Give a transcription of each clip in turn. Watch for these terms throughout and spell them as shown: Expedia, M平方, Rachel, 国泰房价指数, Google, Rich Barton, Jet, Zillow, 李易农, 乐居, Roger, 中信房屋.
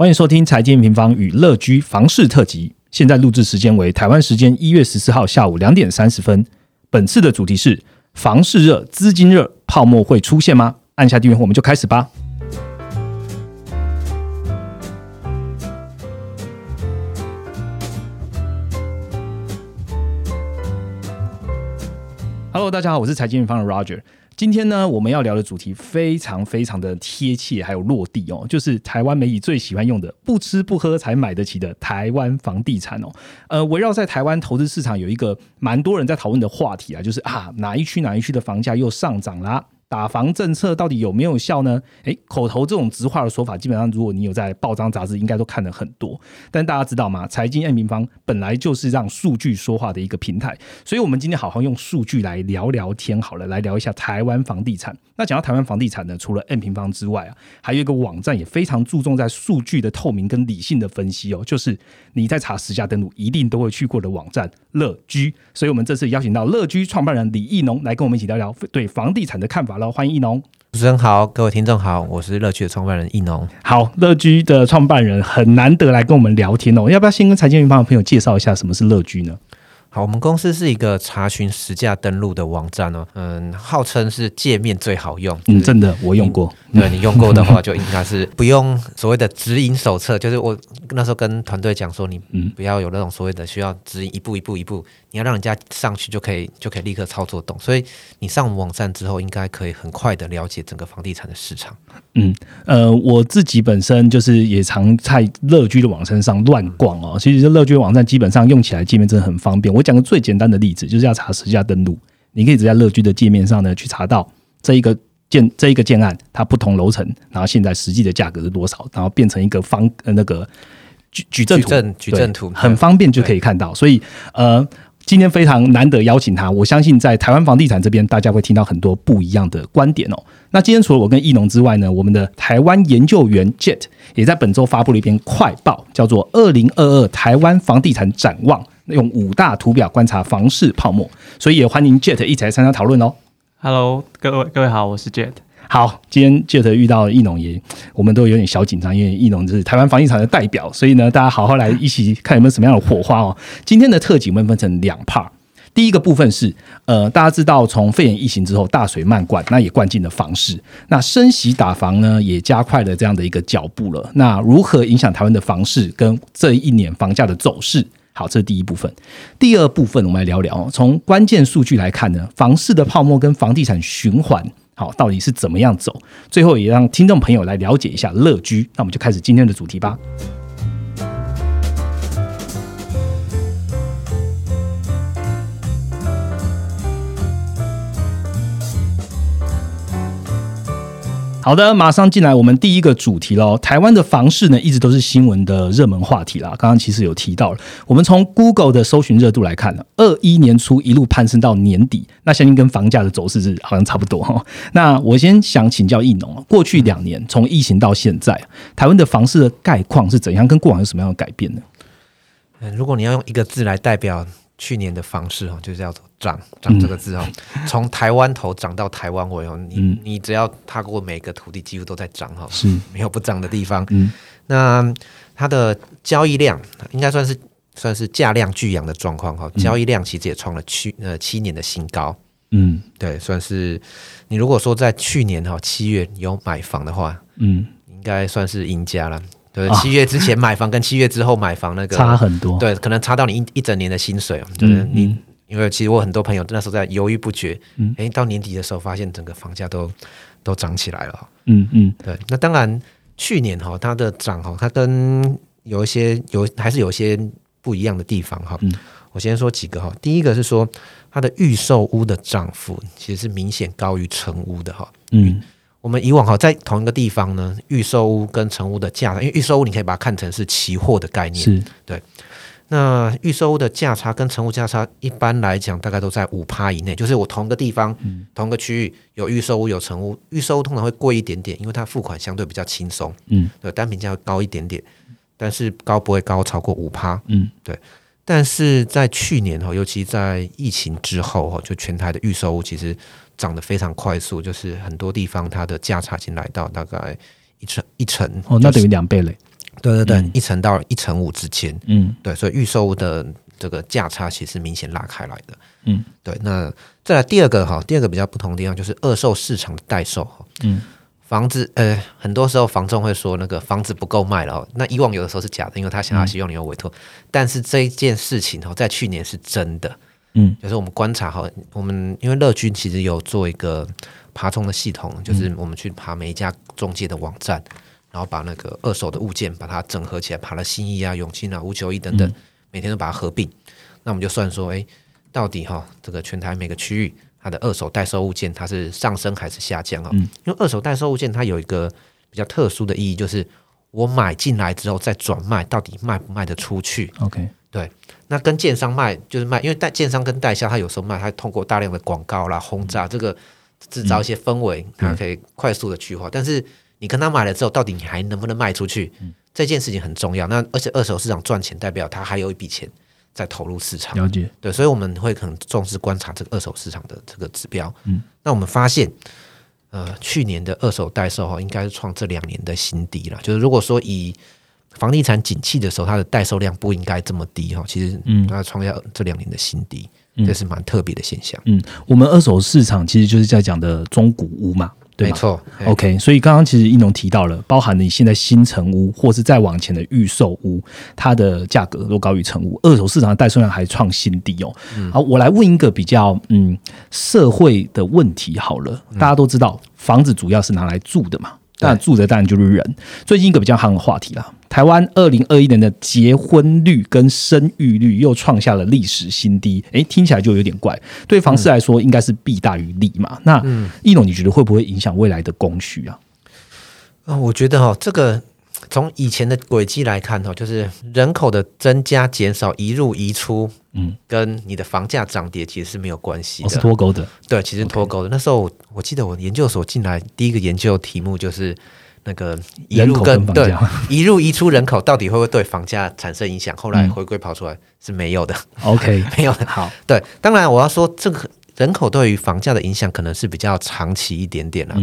欢迎收听财经平方与乐居房市特辑，现在录制时间为台湾时间1月14号下午2点30分。本次的主题是房市热、资金热，泡沫会出现吗？按下订阅，我们就开始吧。Hello， 大家好，我是财经平方的 Roger。今天呢，我们要聊的主题非常非常的贴切，还有落地哦，就是台湾媒体最喜欢用的“不吃不喝才买得起的台湾房地产”哦。围绕在台湾投资市场有一个蛮多人在讨论的话题啊，就是啊，哪一区的房价又上涨啦？打房政策到底有没有效呢？口头这种直话的说法，基本上如果你有在报章杂志，应该都看了很多。但大家知道吗？财经 M 平方本来就是让数据说话的一个平台，所以我们今天好好用数据来聊聊天好了，来聊一下台湾房地产。那讲到台湾房地产呢，除了 M 平方之外啊，还有一个网站也非常注重在数据的透明跟理性的分析哦，就是你在查实价登录一定都会去过的网站乐居。所以我们这次邀请到乐居创办人李易农来跟我们一起聊聊对房地产的看法。欢迎易农。主持人好，各位听众好，我是乐居的创办人易农。好，乐居的创办人很难得来跟我们聊天哦，要不要先跟财经平方的朋友介绍一下什么是乐居呢？好，我们公司是一个查询实价登录的网站哦，号称是界面最好用，真的我用过，对，你用过的话就应该是不用所谓的指引手册，就是我那时候跟团队讲说，你不要有那种所谓的需要指引一步，你要让人家上去就可以立刻操作懂，所以你上网站之后应该可以很快的了解整个房地产的市场。我自己本身就是也常在乐居的网站上乱逛哦，其实乐居的网站基本上用起来界面真的很方便。我讲个最简单的例子，就是要查实价登录，你可以直接在乐居的界面上呢去查到这一个建案它不同楼层，然后现在实际的价格是多少，然后变成一个那个矩阵图，很方便就可以看到。所以今天非常难得邀请他，我相信在台湾房地产这边大家会听到很多不一样的观点哦。那今天除了我跟易农之外呢，我们的台湾研究员 Jet 也在本周发布了一篇快报，叫做2022台湾房地产展望，用5大图表观察房市泡沫，所以也欢迎 Jet 一起来参加讨论哦。Hello， 各位好，我是 Jet。好，今天 Jet 遇到易农也，我们都有点小紧张，因为易农是台湾房地产的代表，所以呢，大家好好来一起看有没有什么样的火花哦。今天的特辑我们分成2part，第一个部分是，大家知道从肺炎疫情之后大水漫灌，那也灌进了房市，那升息打房呢也加快了这样的一个脚步了，那如何影响台湾的房市跟这一年房价的走势？好，这是第一部分。第二部分我们来聊聊，从关键数据来看呢，房市的泡沫跟房地产循环好到底是怎么样走，最后也让听众朋友来了解一下乐居。那我们就开始今天的主题吧。好的，马上进来我们第一个主题咯。台湾的房市呢一直都是新闻的热门话题啦，刚刚其实有提到了。我们从 Google 的搜寻热度来看，21年初一路攀升到年底，那相信跟房价的走势是好像差不多哦。那我先想请教易农，过去2年从疫情到现在，台湾的房市的概况是怎样，跟过往有什么样的改变呢？如果你要用一个字来代表去年的房市，就是叫做涨这个字，从台湾头涨到台湾尾，你只要踏过每个土地几乎都在涨，没有不涨的地方。那它的交易量应该算是价量巨扬的状况，交易量其实也创了7年的新高。对，算是你如果说在去年7月有买房的话，应该算是赢家了。对，7月之前买房跟7月之后买房那个差很多，对，可能差到你一整年的薪水。就是你因为其实我很多朋友那时候在犹豫不决，到年底的时候发现整个房价都涨起来了。对，那当然去年它的涨它跟还是有一些不一样的地方。我先说几个，第一个是说它的预售屋的涨幅其实是明显高于成屋的。我们以往在同一个地方呢，预售屋跟成屋的价差，因为预售屋你可以把它看成是期货的概念，是，对。那预售屋的价差跟成屋价差一般来讲大概都在 5% 以内，就是我同一个地方，同一个区域有预售屋有成屋，预售屋通常会贵一点点，因为它付款相对比较轻松，对，单品价会高一点点，但是不会高超过 5%，对。但是在去年，尤其在疫情之后，就全台的预售屋其实涨得非常快速，就是很多地方它的价差已经来到大概一成，那等于2倍了，对对对，一成到一成五之间，对，所以预售屋的这个价差其实明显拉开来的，对。那再来第二个比较不同的地方就是二手市场的代售，房子很多时候房仲会说那个房子不够卖了，那以往有的时候是假的，因为他想要希望你有委托，但是这一件事情在去年是真的，就是我们观察我们因为乐居其实有做一个爬虫的系统，就是我们去爬每一家中介的网站，然后把那个二手的物件把它整合起来，爬了信义啊、永庆啊、591等等，每天都把它合并。那我们就算说，到底这个全台每个区域它的二手代售物件它是上升还是下降？因为二手代售物件它有一个比较特殊的意义，就是我买进来之后再转卖，到底卖不卖得出去 ？OK， 对。那跟建商卖就是卖，因为建商跟代销他有时候卖，他通过大量的广告啦、轰炸这个制造一些氛围，它可以快速的去化，但是你跟他买了之后到底你还能不能卖出去，这件事情很重要。那而且二手市场赚钱代表他还有一笔钱在投入市场，了解，对，所以我们会很重视观察这个二手市场的这个指标，那我们发现去年的二手代售应该是创这2年的新低了。就是如果说以房地产景气的时候它的代售量不应该这么低，其实它创下这2年的新低，这是蛮特别的现象。我们二手市场其实就是在讲的中古屋嘛，对吧？没错。OK， 所以刚刚其实易农提到了，包含了你现在新成屋或是再往前的预售屋，它的价格都高于成屋，二手市场的代售量还创新低哦。好，我来问一个比较社会的问题好了。大家都知道房子主要是拿来住的嘛，那住的当然就是人。最近一个比较夯的话题啦，台湾2021年的结婚率跟生育率又创下了历史新低，听起来就有点怪。对房市来说应该是弊大于利嘛，那易农你觉得会不会影响未来的供需啊？我觉得这个从以前的轨迹来看，就是人口的增加减少、移入移出跟你的房价涨跌其实是没有关系的，是脱钩的。对，其实脱钩的。那时候我记得我研究所进来第一个研究题目就是那个移入跟房价，移入移出人口到底会不会对房价产生影响？后来回归跑出来是没有的。OK， 没有的。好，对，当然我要说这个人口对于房价的影响可能是比较长期一点点啦，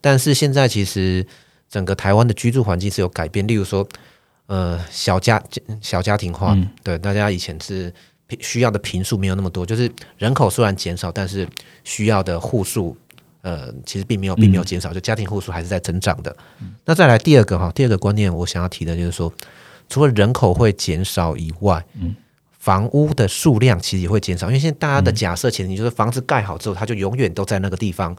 但是现在其实整个台湾的居住环境是有改变，例如说，小家庭化，对，大家以前是需要的坪数没有那么多，就是人口虽然减少，但是需要的户数，其实并没有减少，就家庭户数还是在增长的。那再来第二个观念，我想要提的就是说，除了人口会减少以外，房屋的数量其实也会减少，因为现在大家的假设前提就是房子盖好之后它就永远都在那个地方，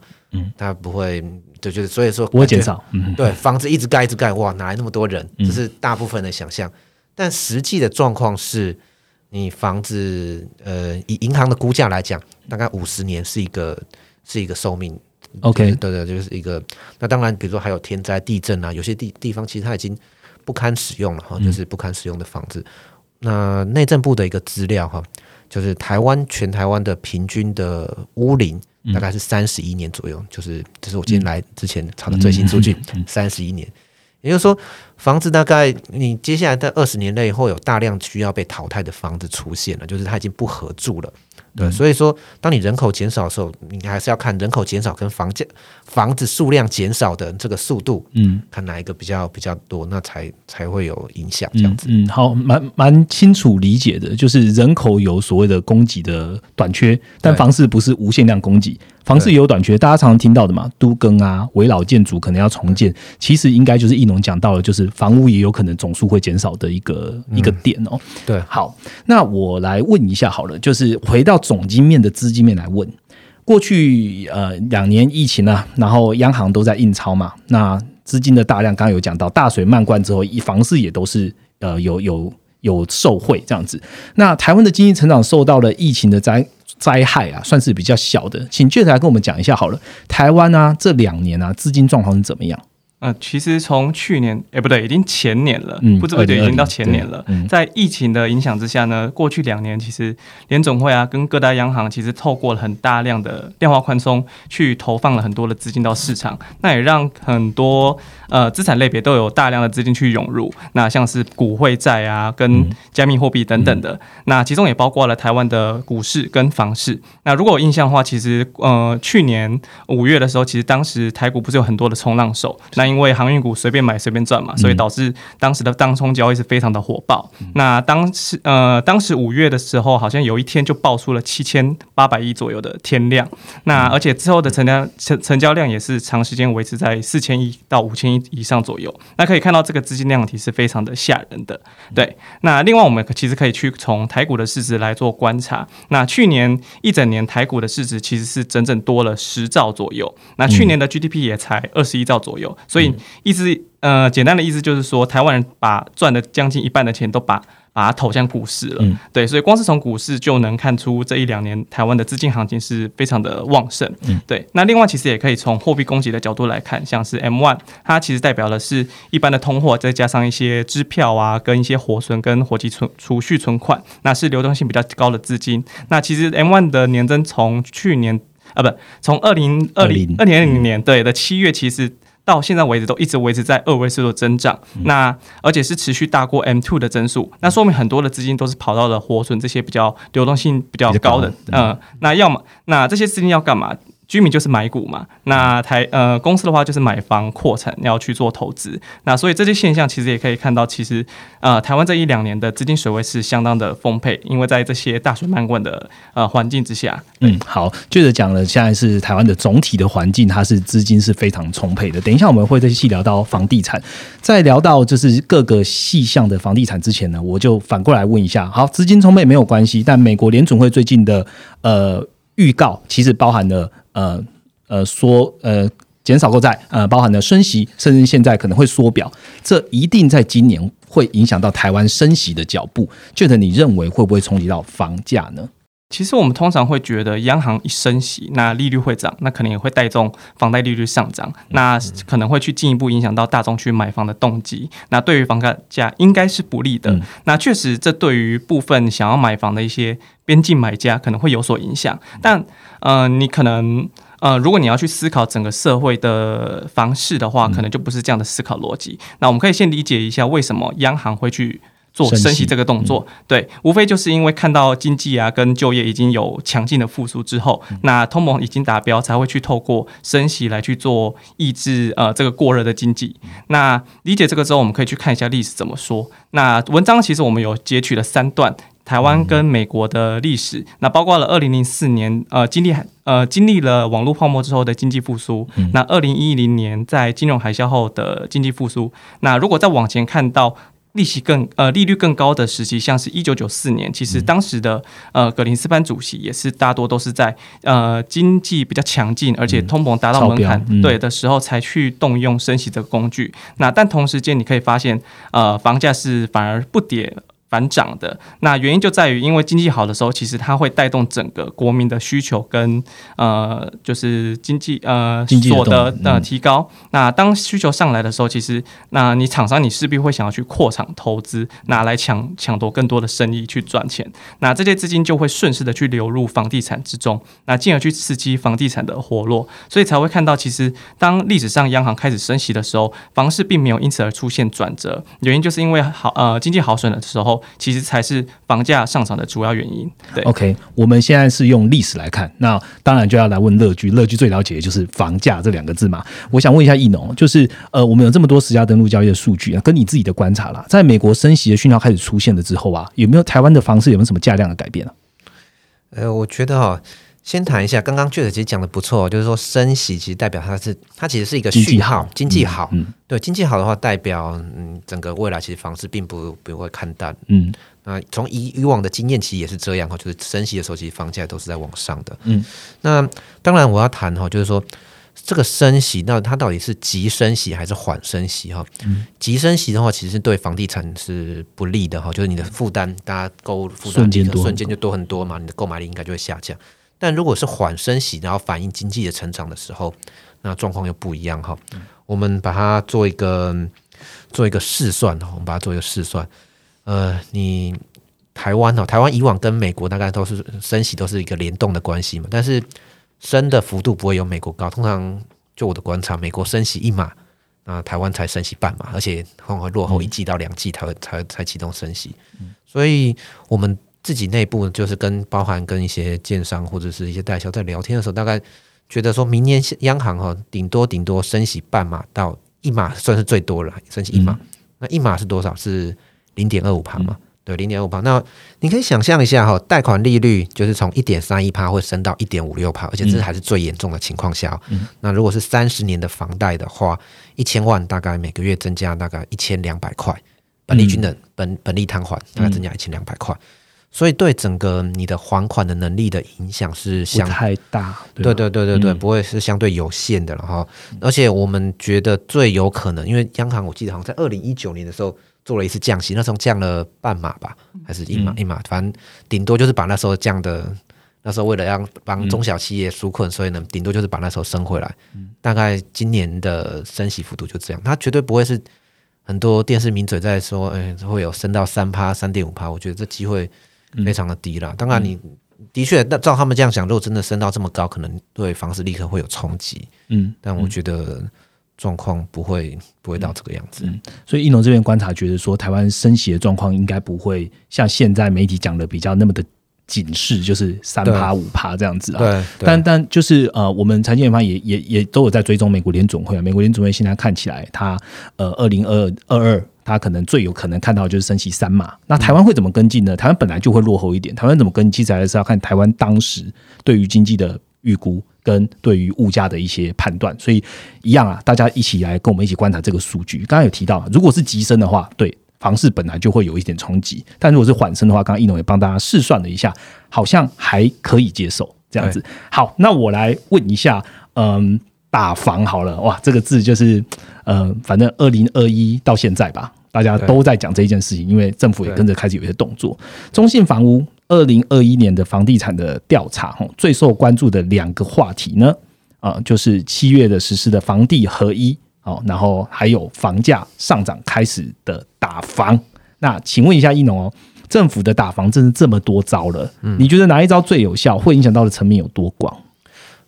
它不会，就是所以说不会减少，对，房子一直盖，哇，哪来那么多人？这是大部分的想象，但实际的状况是你房子以银行的估价来讲，大概50年是一个寿命。OK， 对，就是一个。那当然比如说还有天灾地震啊，有些地方其实它已经不堪使用了，就是不堪使用的房子。那内政部的一个资料就是全台湾的平均的屋龄大概是31年左右，就是这是我今天来之前查的最新数据，31年。也就是说房子大概你接下来在20年内会有大量需要被淘汰的房子出现了，就是它已经不合住了，对，所以说当你人口减少的时候，你还是要看人口减少跟房子数量减少的这个速度，看哪一个比较多，那才会有影响，这样子。好，蛮清楚理解的，就是人口有所谓的供给的短缺，但房市不是无限量供给，房市也有短缺，大家常常听到的嘛，都更啊、危老建筑可能要重建，其实应该就是易农讲到的，就是房屋也有可能总数会减少的一个点哦。对，好，那我来问一下好了，就是回到总经面的资金面来问，过去2年疫情啊，然后央行都在印钞嘛，那资金的大量，刚刚有讲到大水漫灌之后，房市也都是有受惠这样子。那台湾的经济成长受到了疫情的灾害啊，算是比较小的，请Jet来跟我们讲一下好了。台湾啊，这2年啊，资金状况是怎么样？其实从去年，不对，已经前年了，不知不觉已经到前年了。在疫情的影响之下呢，过去2年其实联总会啊跟各大央行其实透过了很大量的量化宽松，去投放了很多的资金到市场，那也让很多资产类别都有大量的资金去涌入。那像是股汇债啊跟加密货币等等的，那其中也包括了台湾的股市跟房市。那如果有印象的话，其实去年5月的时候，其实当时台股不是有很多的冲浪手，那那因为航运股随便买随便赚嘛，所以导致当时的当冲交易是非常的火爆。那当时5月的时候，好像有一天就爆出了7800亿左右的天量。那而且之后的成交量也是长时间维持在4000亿到5000亿以上左右。那可以看到这个资金量体是非常的吓人的。对，那另外我们其实可以去从台股的市值来做观察。那去年一整年台股的市值其实是整整多了10兆左右。那去年的 GDP 也才21兆左右，所以简单的意思就是说，台湾人把赚的将近一半的钱都把它投向股市了。对，所以光是从股市就能看出这1-2年台湾的资金行情是非常的旺盛。对，那另外其实也可以从货币供给的角度来看，像是 M1 它其实代表的是一般的通货，再加上一些支票啊跟一些活存跟活期储蓄存款，那是流动性比较高的资金。那其实 M1 的年增从2020年对的7月，其实到现在为止都一直维持在2位数的增长，那而且是持续大过 M2 的增速，那说明很多的资金都是跑到了活存这些比较流动性比较高的，那这些资金要干嘛？居民就是买股嘛，那公司的话就是买房扩产要去做投资，那所以这些现象其实也可以看到，其实台湾这1-2年的资金水位是相当的丰沛，因为在这些大水漫灌的环境之下。好，接着讲了现在是台湾的总体的环境，它是资金是非常充沛的。等一下我们会再细聊到房地产，在聊到就是各个细项的房地产之前呢，我就反过来问一下，好，资金充沛没有关系，但美国联准会最近的预告其实包含了减少购债，包含了升息，甚至现在可能会缩表，这一定在今年会影响到台湾升息的脚步。Jet，你认为会不会冲击到房价呢？其实我们通常会觉得央行一升息，那利率会涨，那可能也会带动房贷利率上涨，那可能会去进一步影响到大众去买房的动机，那对于房价应该是不利的。那确实这对于部分想要买房的一些边境买家可能会有所影响，但你可能如果你要去思考整个社会的房市的话，可能就不是这样的思考逻辑。那我们可以先理解一下为什么央行会去做升息这个动作，对，无非就是因为看到经济啊跟就业已经有强劲的复苏之后，那通膨已经达标，才会去透过升息来去做抑制这个过热的经济。那理解这个之后，我们可以去看一下历史怎么说。那文章其实我们有截取了3段台湾跟美国的历史，那包括了2004年经历了网络泡沫之后的经济复苏，那2010年在金融海啸后的经济复苏。那如果再往前看到利率更高的时期，像是1994年，其实当时的格林斯潘主席也是大多都是在经济比较强劲，而且通膨达到门槛对的时候才去动用升息的工具。那但同时间你可以发现，房价是反而不跌反涨的，那原因就在于因为经济好的时候，其实它会带动整个国民的需求跟就是经济所得的提高。那当需求上来的时候，其实那你厂商你势必会想要去扩厂投资，拿来抢夺更多的生意去赚钱。那这些资金就会顺势的去流入房地产之中，那进而去刺激房地产的活络，所以才会看到其实当历史上央行开始升息的时候，房市并没有因此而出现转折，原因就是因为经济好转的时候，其实才是房价上涨的主要原因。对 ，OK， 我们现在是用历史来看，那当然就要来问乐居，乐居最了解的就是房价这2个字嘛。我想问一下易农，就是我们有这么多实价登录交易的数据，跟你自己的观察啦，在美国升息的讯号开始出现了之后啊，有没有台湾的房市有没有什么价量的改变啊？我觉得先谈一下，刚刚Jet其实讲的不错，就是说升息其实代表它其实是一个序号，经济好，对，经济好的话代表整个未来其实房市并不会看淡，那从以往的经验其实也是这样，就是升息的时候其实房价都是在往上的，那当然我要谈就是说这个升息，那它到底是急升息还是缓升息？急升息的话，其实对房地产是不利的，就是你的负担，大家购物负担瞬间就多很多嘛，你的购买力应该就会下降。但如果是缓升息，然后反映经济的成长的时候，那状况又不一样哈。我们把它做一个试算，我们把它做一个试算。你台湾以往跟美国大概都是升息都是一个联动的关系嘛，但是升的幅度不会有美国高。通常就我的观察，美国升息1码，那台湾才升息半码，而且往往落后1季到2季才启动升息。所以我们自己内部就是包含跟一些建商或者是一些代销在聊天的时候，大概觉得说明年央行顶多升息半码到一码算是最多了，算是一码。那一码是多少？是 0.25% 嘛？对， 0.5%。那你可以想象一下哈，贷款利率就是从 1.31% 会升到 1.56%， 而且这还是最严重的情况下。那如果是30年的房贷的话，1000万大概每个月增加大概1200块，本利均等，本利摊还大概增加1200块。所以对整个你的还款的能力的影响是不太大， 对，不会是相对有限的了。而且我们觉得最有可能，因为央行我记得好像在2019年的时候做了一次降息，那时候降了半码吧，还是一码，反正顶多就是把那时候降的，那时候为了让帮中小企业纾困，所以呢顶多就是把那时候升回来。大概今年的升息幅度就这样，它绝对不会是很多电视名嘴在说会有升到 3%、3.5%， 我觉得这机会非常的低啦。当然你的确照他们这样想，如果真的升到这么高，可能对房市立刻会有冲击，但我觉得状况不会到这个样子。所以易农这边观察觉得说，台湾升息的状况应该不会像现在媒体讲的比较那么的警示，就是 3%、5% 这样子啊。对，但就是我们财经研发也都有在追踪美国联准会，美国联准会现在看起来它2022他可能最有可能看到的就是升息3码，那台湾会怎么跟进呢？台湾本来就会落后一点，台湾怎么跟进，其实还是要看台湾当时对于经济的预估跟对于物价的一些判断，所以一样啊，大家一起来跟我们一起观察这个数据。刚刚有提到，如果是急升的话，对房市本来就会有一点冲击，但如果是缓升的话，刚刚易农也帮大家试算了一下，好像还可以接受这样子。好，那我来问一下，打房好了，哇，这个字就是，反正2021到现在吧，大家都在讲这一件事情，因为政府也跟着开始有一些动作。中信房屋2021年的房地产的调查，最受关注的2个话题呢，就是7月的实施的房地合一，然后还有房价上涨开始的打房。那请问一下易农哦，政府的打房真是这么多招了，你觉得哪一招最有效？会影响到的层面有多广？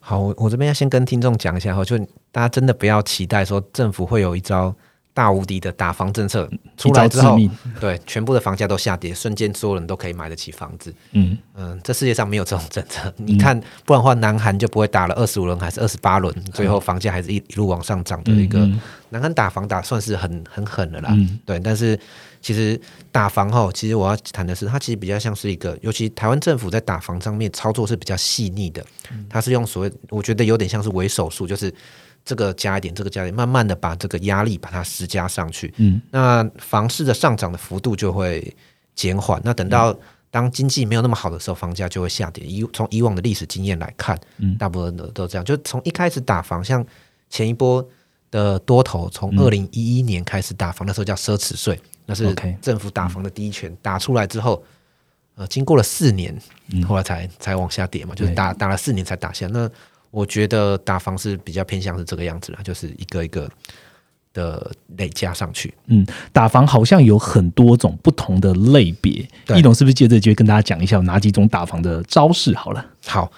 好，我这边要先跟听众讲一下，就大家真的不要期待说政府会有一招大无敌的打房政策出来之后，对全部的房价都下跌，瞬间所有人都可以买得起房子。这世界上没有这种政策。你看，不然的话，南韩就不会打了25轮还是28轮，最后房价还是一路往上涨的一个。南韩打房打算是很狠的啦，对。但是其实打房后，其实我要谈的是，它其实比较像是一个，尤其台湾政府在打房上面操作是比较细腻的，它是用所谓，我觉得有点像是微手术，就是这个加一点，这个加一点，慢慢的把这个压力把它施加上去。那房市的上涨的幅度就会减缓。那等到当经济没有那么好的时候，房价就会下跌。从以往的历史经验来看，大部分都这样。就从一开始打房，像前一波的多头，从2011年开始打房，那时候叫奢侈税。那是政府打房的第一拳，打出来之后，经过了4年，后来才往下跌嘛，就是打了4年才打下。那我觉得打房是比较偏向是这个样子啦，就是一个一个的累加上去。打房好像有很多种不同的类别，易农是不是借这机会跟大家讲一下有哪几种打房的招式？好了，好。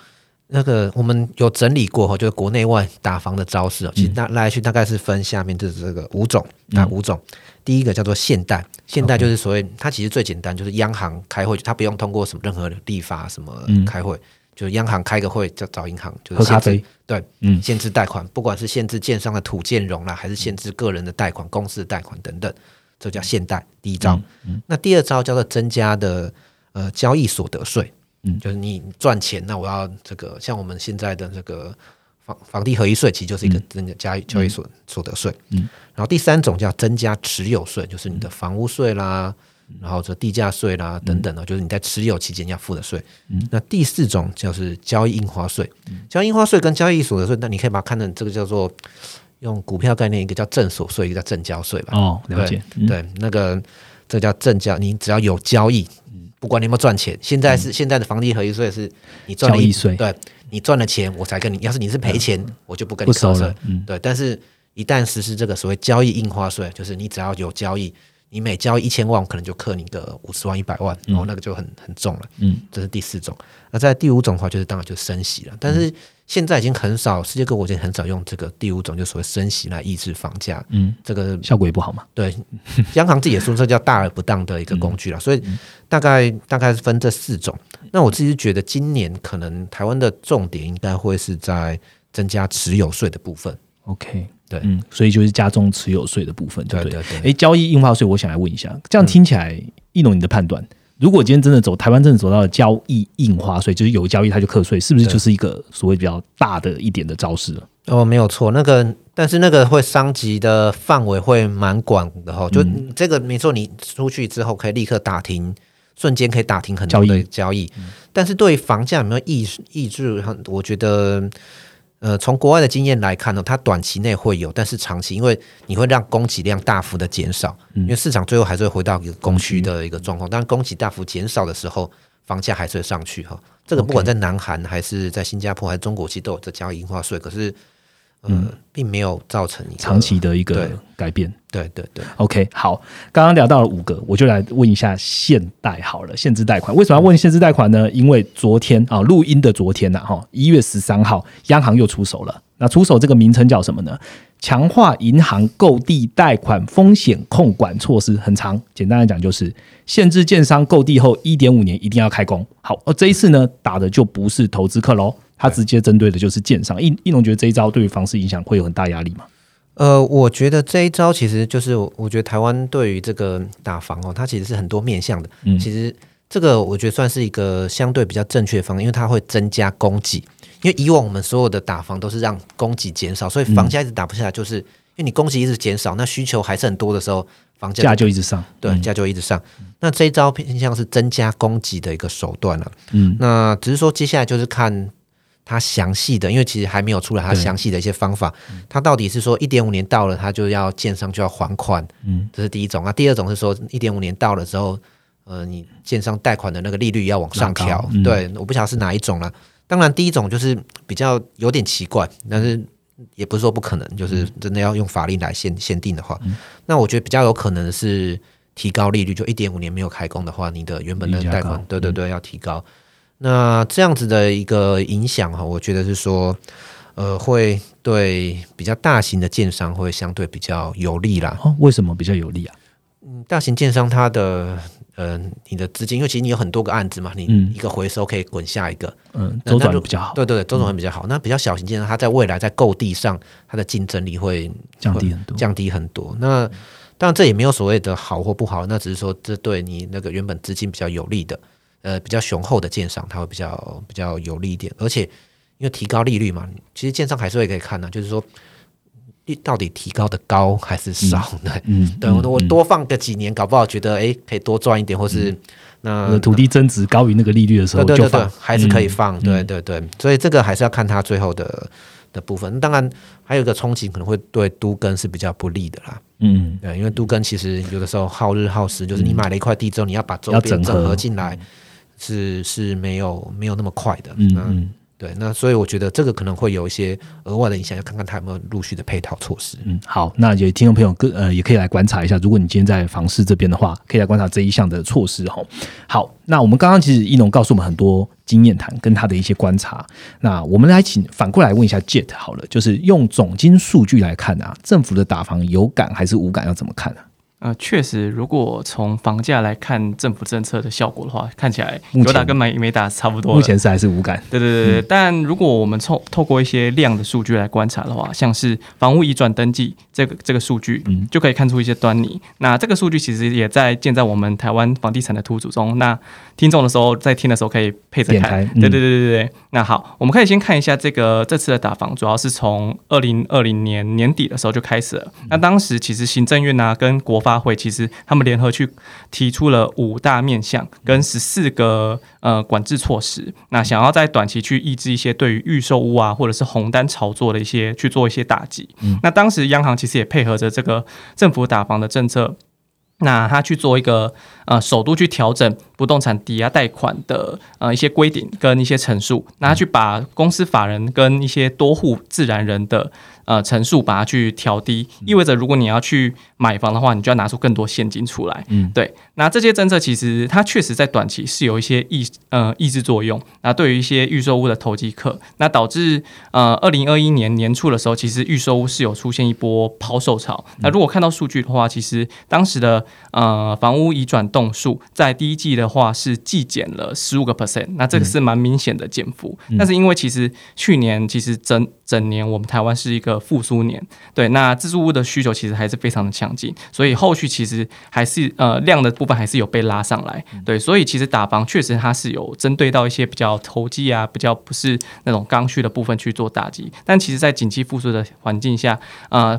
那个我们有整理过，就是国内外打房的招式，其实大来去大概是分下面就是这个5种，5种。第一个叫做限贷，限贷就是所谓它其实最简单，就是央行开会，它不用通过什么任何立法什么开会，就是央行开个会就找银行就是限制，对，限制贷款，不管是限制建商的土建融啦，还是限制个人的贷款、公司的贷款等等，这叫限贷第一招。那第二招叫做增加的交易所得税。就是你赚钱，那我要这个像我们现在的这个房地合一税，其实就是一个增加交易所得税。然后第三种叫增加持有税，就是你的房屋税啦，然后这地价税啦等等，就是你在持有期间要付的税。那第四种就是交易印花税，交易印花税跟交易所得税，那你可以把它看成这个叫做用股票概念，一个叫证所税，一个叫证交税吧。哦，了解。对，那个这叫证交，你只要有交易。不管你有没有赚钱，现在的房地合一税是你赚了税，对，你赚了钱我才跟你，要是你是赔钱，我就不跟你课税，对。但是一旦实施这个所谓交易印花税，就是你只要有交易，你每交易1000万，我可能就课你个50万100万，然后那个就很重了，这是第四种。那在第5种的话，就是当然就升息了，但是现在已经很少，世界各国已经很少用这个第5种，就所谓升息来抑制房价，这个效果也不好嘛。对，央行自己也说这叫大而不当的一个工具啦，所以大概分这4种。那我自己觉得今年可能台湾的重点应该会是在增加持有税的部分。OK，对，嗯，所以就是加重持有税的部分，对不 对？哎，交易印花税，我想来问一下，这样听起来，易农你的判断，如果今天真的台湾真的走到了交易印花税，就是有交易它就课税，是不是就是一个所谓比较大的一点的招式了？哦，没有错，那个但是那个会伤及的范围会蛮广的哈，就这个没错，你出去之后可以立刻打停。瞬间可以打停很多的交易、嗯，但是对房价有没有抑制？我觉得，从国外的经验来看呢，它短期内会有，但是长期因为你会让供给量大幅的减少，因为市场最后还是会回到一个供需的一个状况。当供给大幅减少的时候，房价还是会上去哈。这个不管在南韩还是在新加坡还是中国，其实都有这交易印花税，可是。并没有造成长期的一个改变。对。OK， 好，刚刚聊到了五个，我就来问一下限贷好了，限制贷款。为什么要问限制贷款呢？因为昨天啊，录音的昨天啊，1月13号，央行又出手了。那出手这个名称叫什么呢？强化银行购地贷款风险控管措施，很长。简单来讲就是限制建商购地后 1.5 年一定要开工。好，这一次呢，打的就不是投资客咯，他直接针对的就是建商。易农觉得这一招对于房市影响会有很大压力吗？我觉得这一招其实就是我觉得台湾对于这个打房它其实是很多面向的。其实这个我觉得算是一个相对比较正确的方向，因为它会增加供给。因为以往我们所有的打房都是让供给减少，所以房价一直打不下来，就是因为你供给一直减少，那需求还是很多的时候，房价就一直上。对，价就一直上。那这一招偏向是增加供给的一个手段了。那只是说接下来就是看。它详细的，因为其实还没有出来它详细的一些方法，它到底是说 1.5 年到了它就要建商就要还款，这是第一种。第二种是说 1.5 年到了之后，你建商贷款的那个利率要往上调，对，我不晓得是哪一种了。当然第一种就是比较有点奇怪，但是也不是说不可能，就是真的要用法令来限定的话，那我觉得比较有可能是提高利率，就 1.5 年没有开工的话，你的原本的贷款对要提高。那这样子的一个影响，我觉得是说，会对比较大型的建商会相对比较有利啦。哦，为什么比较有利啊？大型建商它的你的资金，因为其实你有很多个案子嘛，你一个回收可以滚下一个，周转比较好。对，周转比较好。那比较小型建商，它在未来在购地上，它的竞争力会降低很多。那当然这也没有所谓的好或不好，那只是说这对你那个原本资金比较有利的。比较雄厚的建商，它会比较有利一点，而且因为提高利率嘛，其实建商还是会可以看就是说到底提高的高还是少呢？对，我多放个几年，搞不好觉得可以多赚一点，或是那土地增值高于那个利率的时候就放，对，还是可以放，对，所以这个还是要看它最后的部分。当然还有一个冲击可能会对都更是比较不利的啦。对，因为都更其实有的时候耗日耗时，就是你买了一块地之后，你要把周边整合进来。是没有那么快的，对，那所以我觉得这个可能会有一些额外的影响，要看看他有没有陆续的配套措施。好，那也听众朋友也可以来观察一下，如果你今天在房市这边的话，可以来观察这一项的措施。好，那我们刚刚其实易农告诉我们很多经验谈跟他的一些观察，那我们来请反过来问一下 Jet 好了，就是用总经数据来看政府的打房有感还是无感，要怎么看？确实，如果从房价来看政府政策的效果的话，看起来有打跟没打差不多了。目前是还是无感。对。但如果我们透过一些量的数据来观察的话，像是房屋移转登记这个数据，就可以看出一些端倪。那这个数据其实也建在我们台湾房地产的图组中。那听众的时候在听的时候可以配着看。对。那好，我们可以先看一下这次的打房，主要是从2020年年底的时候就开始了。那当时其实行政院跟国发会其实他们联合去提出了5大面向跟14个管制措施，那想要在短期去抑制一些对于预售屋或者是红单炒作的一些去做一些打击。那当时央行其实也配合着这个政府打房的政策，那他去做一个首度去调整不动产抵押贷款的一些规定跟一些陈述，那他去把公司法人跟一些多户自然人的陈述把它去调低，意味着如果你要去买房的话，你就要拿出更多现金出来。对，那这些政策其实它确实在短期是有一些抑制作用，那对于一些预售屋的投机客，那导致2021年年初的时候，其实预售屋是有出现一波抛售潮。那如果看到数据的话，其实当时的房屋移转动数在第一季的话是季减了15%，那这个是蛮明显的减幅。但是因为其实去年其实整年我们台湾是一个复苏年，对，那自住屋的需求其实还是非常的强劲，所以后续其实还是量的部分还是有被拉上来，对，所以其实打房确实它是有针对到一些比较投机啊，比较不是那种刚需的部分去做打击，但其实在景气复苏的环境下，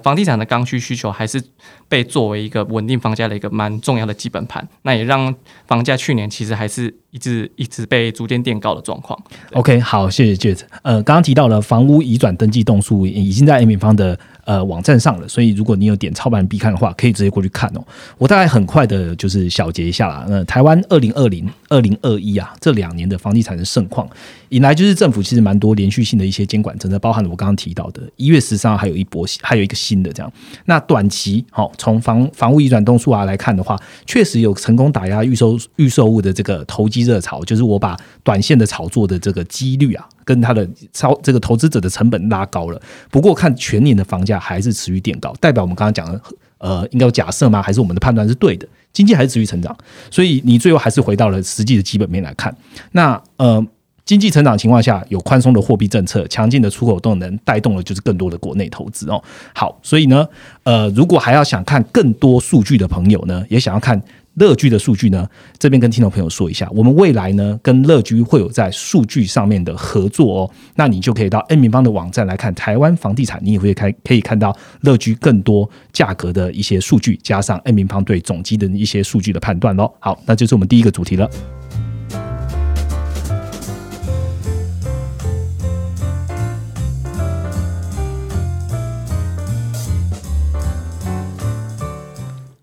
房地产的刚需需求还是被作为一个稳定房价的一个蛮重要的基本盘，那也让房价去年其实还是一直被逐渐垫高的状况。 OK， 好，谢谢 Jet。 刚刚提到了房屋移转登记动数已经在 A 米方的网站上了，所以如果你有点操盘必看的话可以直接过去看哦。我大概很快的就是小结一下啦，台湾2020、2021啊这两年的房地产的盛况引来就是政府其实蛮多连续性的一些监管政策，包含了我刚刚提到的1月13号还有一个新的这样。那短期从房屋移转动数啊来看的话，确实有成功打压预售物的这个投机热潮，就是我把短线的炒作的这个几率啊跟它的这个投资者的成本拉高了。不过看全年的房价还是持续垫高，代表我们刚刚讲的应该有假设吗？还是我们的判断是对的？经济还是持续成长，所以你最后还是回到了实际的基本面来看。那经济成长情况下有宽松的货币政策，强劲的出口动能带动了就是更多的国内投资哦。好，所以呢如果还要想看更多数据的朋友呢，也想要看乐居的数据呢，这边跟听众朋友说一下，我们未来呢跟乐居会有在数据上面的合作哦。那你就可以到 N 平方的网站来看台湾房地产，你也会可以看到乐居更多价格的一些数据，加上 N 平方对总计的一些数据的判断咯。好，那就是我们第一个主题了。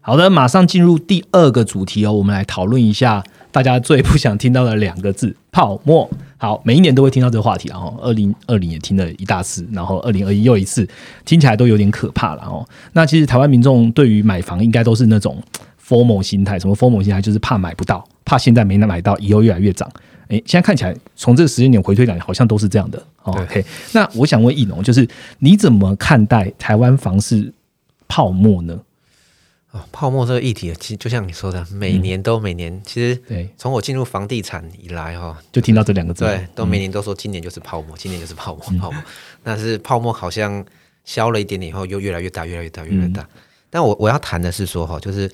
好的，马上进入第二个主题哦，我们来讨论一下大家最不想听到的两个字，泡沫。好，每一年都会听到这个话题，然后2020也听了一大次，然后2021又一次，听起来都有点可怕了哦。那其实台湾民众对于买房应该都是那种 FOMO 心态，什么 FOMO 心态就是怕买不到，怕现在没买到，以后越来越涨。现在看起来从这个时间点回推来好像都是这样的哦。OK， 那我想问易农，就是你怎么看待台湾房市泡沫呢？泡沫这个议题其实就像你说的每年其实从我进入房地产以来就听到这两个字，对，都每年都说今年就是泡沫，今年就是泡沫。但是泡沫好像消了一点点以后又越来越大。但我要谈的是说，就是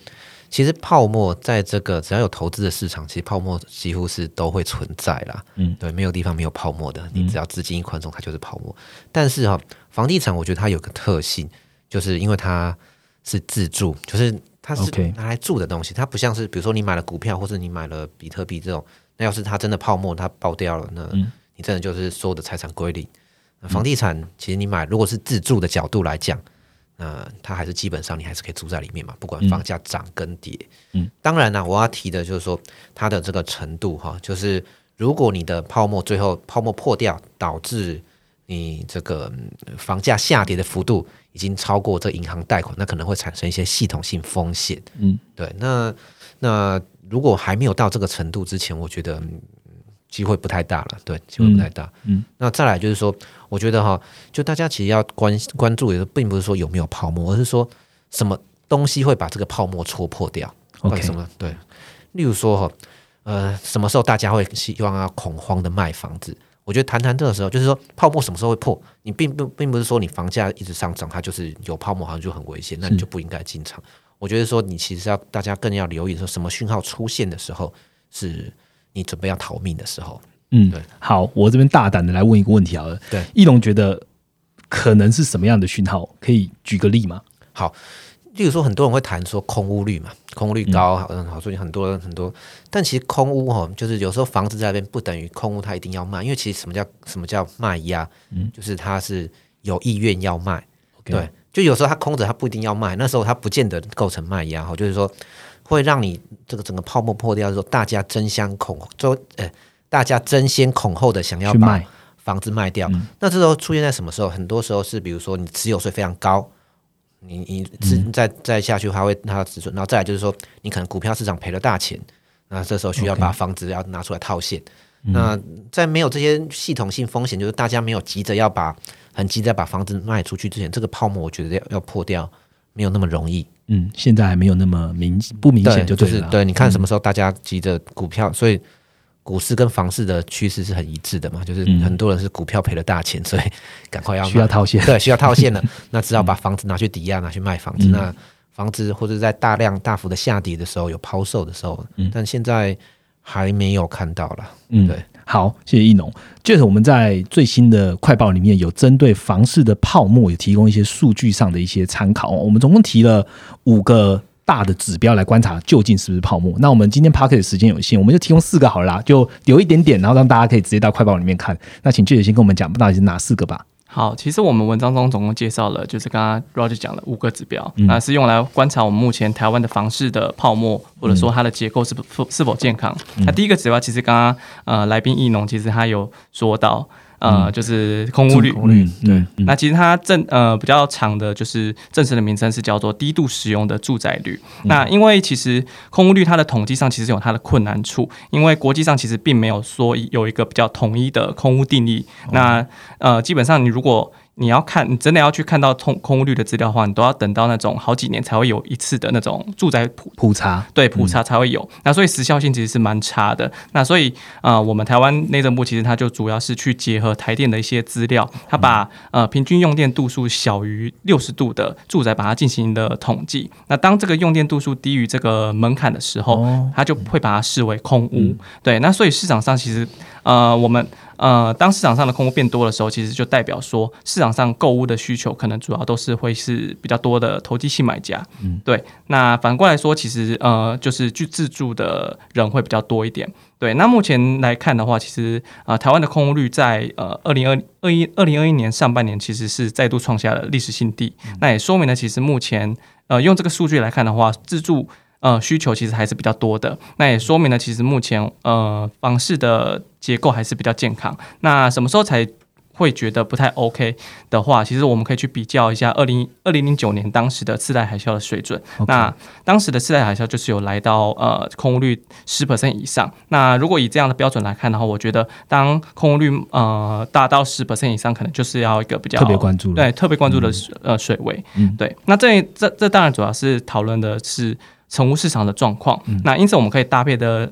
其实泡沫在这个只要有投资的市场，其实泡沫几乎是都会存在啦，对，没有地方没有泡沫的，你只要资金一宽松它就是泡沫。但是房地产我觉得它有个特性，就是因为它是自住，就是它是拿来住的东西，它不像是比如说你买了股票或是你买了比特币这种，那要是它真的泡沫它爆掉了，那你真的就是所有的财产归零。房地产其实你买如果是自住的角度来讲，那它还是基本上你还是可以住在里面嘛，不管房价涨跟跌。当然啦，我要提的就是说它的这个程度，就是如果你的泡沫最后泡沫破掉导致你这个房价下跌的幅度已经超过这银行贷款，那可能会产生一些系统性风险。对，那如果还没有到这个程度之前，我觉得机会不太大了。对，机会不太大。那再来就是说，我觉得就大家其实要关注的并不是说有没有泡沫，而是说什么东西会把这个泡沫戳破掉。OK， 什么？对，例如说什么时候大家会希望要恐慌的卖房子？我觉得谈这个时候，就是说泡沫什么时候会破，你并不是说你房价一直上涨它就是有泡沫好像就很危险，那你就不应该进场。我觉得说你其实大家更要留意说什么讯号出现的时候是你准备要逃命的时候。对，好，我这边大胆的来问一个问题好了，对，易农觉得可能是什么样的讯号，可以举个例吗？好，例如说很多人会谈说空屋率嘛，空屋率高，所以很多，但其实空屋就是有时候房子在那边不等于空屋它一定要卖，因为其实什么叫卖压，就是它是有意愿要卖，对，就有时候它空着它不一定要卖，那时候它不见得构成卖压，就是说会让你这个整个泡沫破掉的时候，大家争先恐后的想要把房子卖掉，那这时候出现在什么时候？很多时候是比如说你持有税非常高。你再下去它止损，然后再来就是说你可能股票市场赔了大钱，那这时候需要把房子要拿出来套现。那在没有这些系统性风险，就是大家没有很急着把房子卖出去之前，这个泡沫我觉得要破掉没有那么容易。现在还没有那么不明显就对了。对，你看什么时候大家急着股票，所以股市跟房市的趋势是很一致的嘛，就是很多人是股票赔了大钱，所以赶快要需要套现，对，需要套现了那只好把房子拿去抵押，拿去卖房子，那房子或者在大量大幅的下跌的时候有抛售的时候，但现在还没有看到了。对，好，谢谢易农。Jet，我们在最新的快报里面有针对房市的泡沫有提供一些数据上的一些参考，我们总共提了5个大的指标来观察究竟是不是泡沫。那我们今天 Podcast 时间有限，我们就提供4个好了啦，就留一点点，然后让大家可以直接到快报里面看。那请Jet先跟我们讲到底是哪4个吧。好，其实我们文章中总共介绍了，就是刚刚 Roger 讲了5个指标，那是用来观察我们目前台湾的房市的泡沫，或者说它的结构是否健康。那第一个指标其实刚刚来宾易农其实他有说到，就是空屋率，对，那其实它比较长的就是正式的名称是叫做低度使用的住宅率。那因为其实空屋率它的统计上其实有它的困难处，因为国际上其实并没有说有一个比较统一的空屋定义。那基本上你如果你要看，你真的要去看到空屋率的资料的话，你都要等到那种好几年才会有一次的那种住宅普查，对，普查才会有。那所以时效性其实是蛮差的。那所以我们台湾内政部其实它就主要是去结合台电的一些资料，它把平均用电度数小于60度的住宅把它进行了统计。那当这个用电度数低于这个门槛的时候，它就会把它视为空屋。对，那所以市场上其实当市场上的空屋变多的时候，其实就代表说市场上购屋的需求可能主要都是会是比较多的投机性买家。对，那反过来说其实就是去自住的人会比较多一点。对，那目前来看的话，其实台湾的空屋率在2021年上半年其实是再度创下了历史新低。那也说明了其实目前用这个数据来看的话，自住需求其实还是比较多的，那也说明了其实目前房市的结构还是比较健康。那什么时候才会觉得不太 OK 的话，其实我们可以去比较一下2009年当时的次贷海啸的水准。那当时的次贷海啸就是有来到空屋率 10% 以上。那如果以这样的标准来看的话，我觉得当空屋率达到 10% 以上，可能就是要一个比较特别关注，对，特别关注的水位。对，那这当然主要是讨论的是成屋市场的状况。那因此我们可以搭配的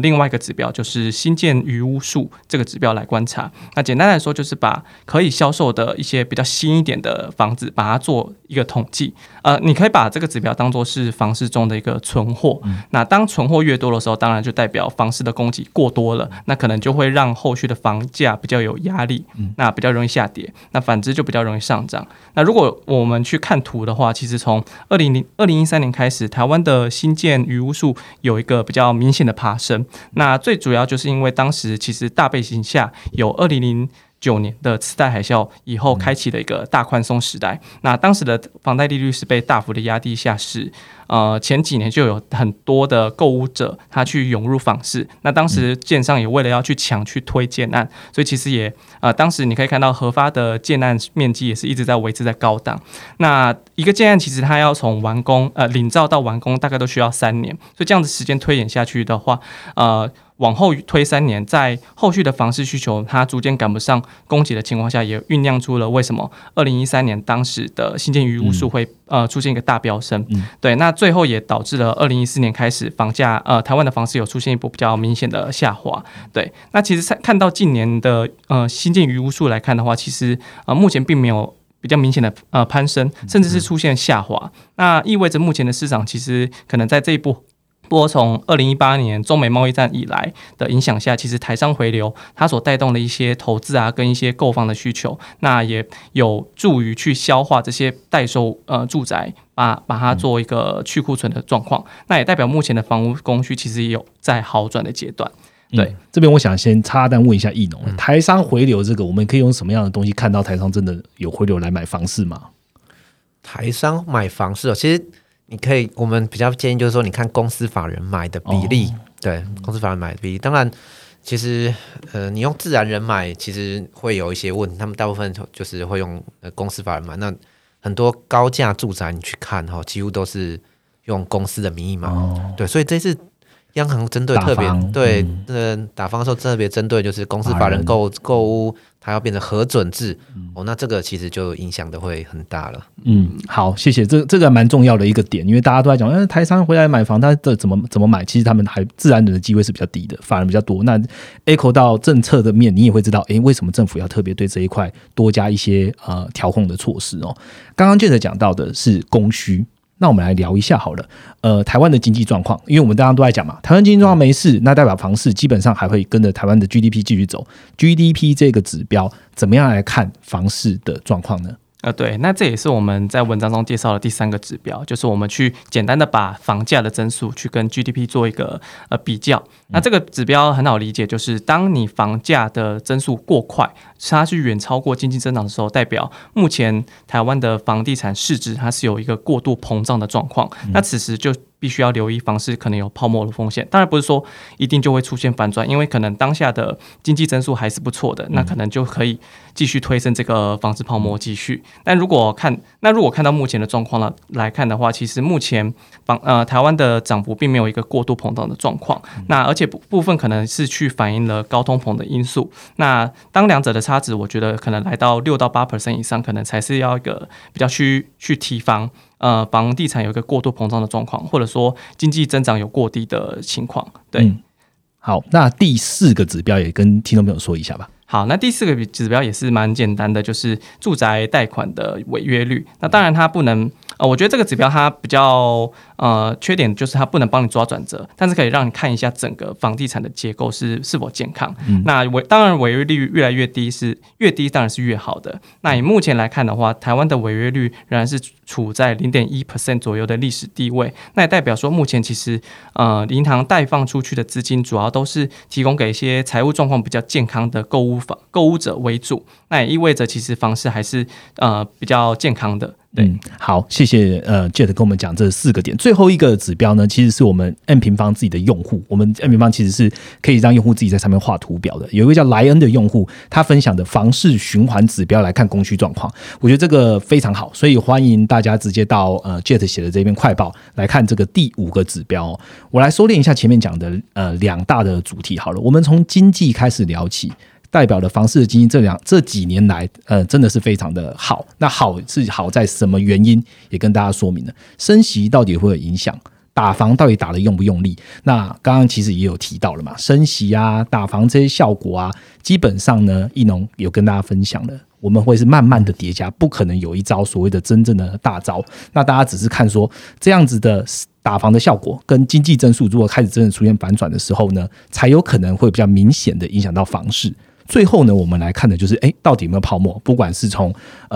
另外一个指标就是新建余屋数这个指标来观察。那简单来说就是把可以销售的一些比较新一点的房子把它做一个统计。你可以把这个指标当作是房市中的一个存货。那当存货越多的时候，当然就代表房市的供给过多了，那可能就会让后续的房价比较有压力，那比较容易下跌，那反之就比较容易上涨。那如果我们去看图的话，其实从2013年开始，台湾的新建余屋数有一个比较明显的爬升。那最主要就是因为当时其实大背景下有2009年的次贷海啸以后开启了一个大宽松时代。那当时的房贷利率是被大幅的压低下时，前几年就有很多的购屋者他去涌入房市。那当时建商也为了要去抢去推建案，所以其实也当时你可以看到核发的建案面积也是一直在维持在高档。那一个建案其实它要从完工领照到完工大概都需要3年，所以这样子时间推演下去的话，往后推3年，在后续的房市需求它逐渐赶不上供给的情况下，也酝酿出了为什么2013年当时的新建余屋数会出现一个大飙升。对，那最后也导致了2014年开始房价台湾的房市有出现一波比较明显的下滑。对，那其实看到近年的新建余屋数来看的话，其实目前并没有比较明显的攀升，甚至是出现下滑。那意味着目前的市场其实可能在这一波从2018年中美贸易战以来的影响下，其实台商回流它所带动的一些投资跟一些购房的需求，那也有助于去消化这些待售住宅，把它做一个去库存的状况。那也代表目前的房屋供需其实也有在好转的阶段。对，这边我想先插单问一下易农，台商回流这个我们可以用什么样的东西看到台商真的有回流来买房市吗？台商买房市其实你可以，我们比较建议就是说，你看公司法人买的比例，对，公司法人买的比例。当然，其实你用自然人买，其实会有一些问题。他们大部分就是会用公司法人买。那很多高价住宅，你去看几乎都是用公司的名义买。对，所以这次央行针对特别对打方的时候特别针对就是公司法人购屋它要变成核准制、哦、那这个其实就影响的会很大了。嗯，好，谢谢，这个蛮重要的一个点，因为大家都在讲、台商回来买房他怎么买，其实他们还自然人的机会是比较低的，法人比较多，那 echo 到政策的面你也会知道、为什么政府要特别对这一块多加一些调控的措施哦。刚刚接着讲到的是供需，那我们来聊一下好了，台湾的经济状况，因为我们刚刚都在讲嘛，台湾经济状况没事，那代表房市基本上还会跟着台湾的 GDP 继续走。GDP 这个指标怎么样来看房市的状况呢？对，那这也是我们在文章中介绍的第三个指标，就是我们去简单的把房价的增速去跟 GDP 做一个比较。那这个指标很好理解，就是当你房价的增速过快，它去远超过经济增长的时候，代表目前台湾的房地产市值它是有一个过度膨胀的状况，那此时就必须要留意房市可能有泡沫的风险。当然不是说一定就会出现反转，因为可能当下的经济增速还是不错的，那可能就可以继续推升这个房市泡沫继续。但如果看到目前的状况来看的话，其实目前台湾的涨幅并没有一个过度膨胀的状况，那而且部分可能是去反映了高通膨的因素。那当两者的差值我觉得可能来到 6-8% 以上，可能才是要一个比较去提防房地产有一个过度膨胀的状况，或者说经济增长有过低的情况。对、好，那第四个指标也跟听众朋友说一下吧。好，那第四个指标也是蛮简单的，就是住宅贷款的违约率。那当然它不能我觉得这个指标它比较缺点就是它不能帮你抓转折，但是可以让你看一下整个房地产的结构是否健康。那当然违约率越来越低，是越低当然是越好的。那以目前来看的话，台湾的违约率仍然是处在 0.1% 左右的历史地位，那也代表说目前其实银行贷放出去的资金主要都是提供给一些财务状况比较健康的购屋者为主，那也意味着其实房市还是比较健康的。好，谢谢Jet 跟我们讲这四个点。最后一个指标呢，其实是我们 M 平方自己的用户，我们 M 平方其实是可以让用户自己在上面画图表的。有一位叫莱恩的用户，他分享的房市循环指标来看供需状况，我觉得这个非常好，所以欢迎大家直接到Jet 写的这篇快报来看这个第五个指标哦。我来收敛一下前面讲的两大的主题好了，我们从经济开始聊起。代表的房市的经济这几年来真的是非常的好，那好是好在什么原因也跟大家说明了，升息到底会有影响，打房到底打得用不用力，那刚刚其实也有提到了嘛，升息啊打房这些效果啊，基本上呢易农有跟大家分享了，我们会是慢慢的叠加，不可能有一招所谓的真正的大招，那大家只是看说这样子的打房的效果跟经济增速如果开始真的出现反转的时候呢，才有可能会比较明显的影响到房市。最后呢，我们来看的就是到底有没有泡沫，不管是从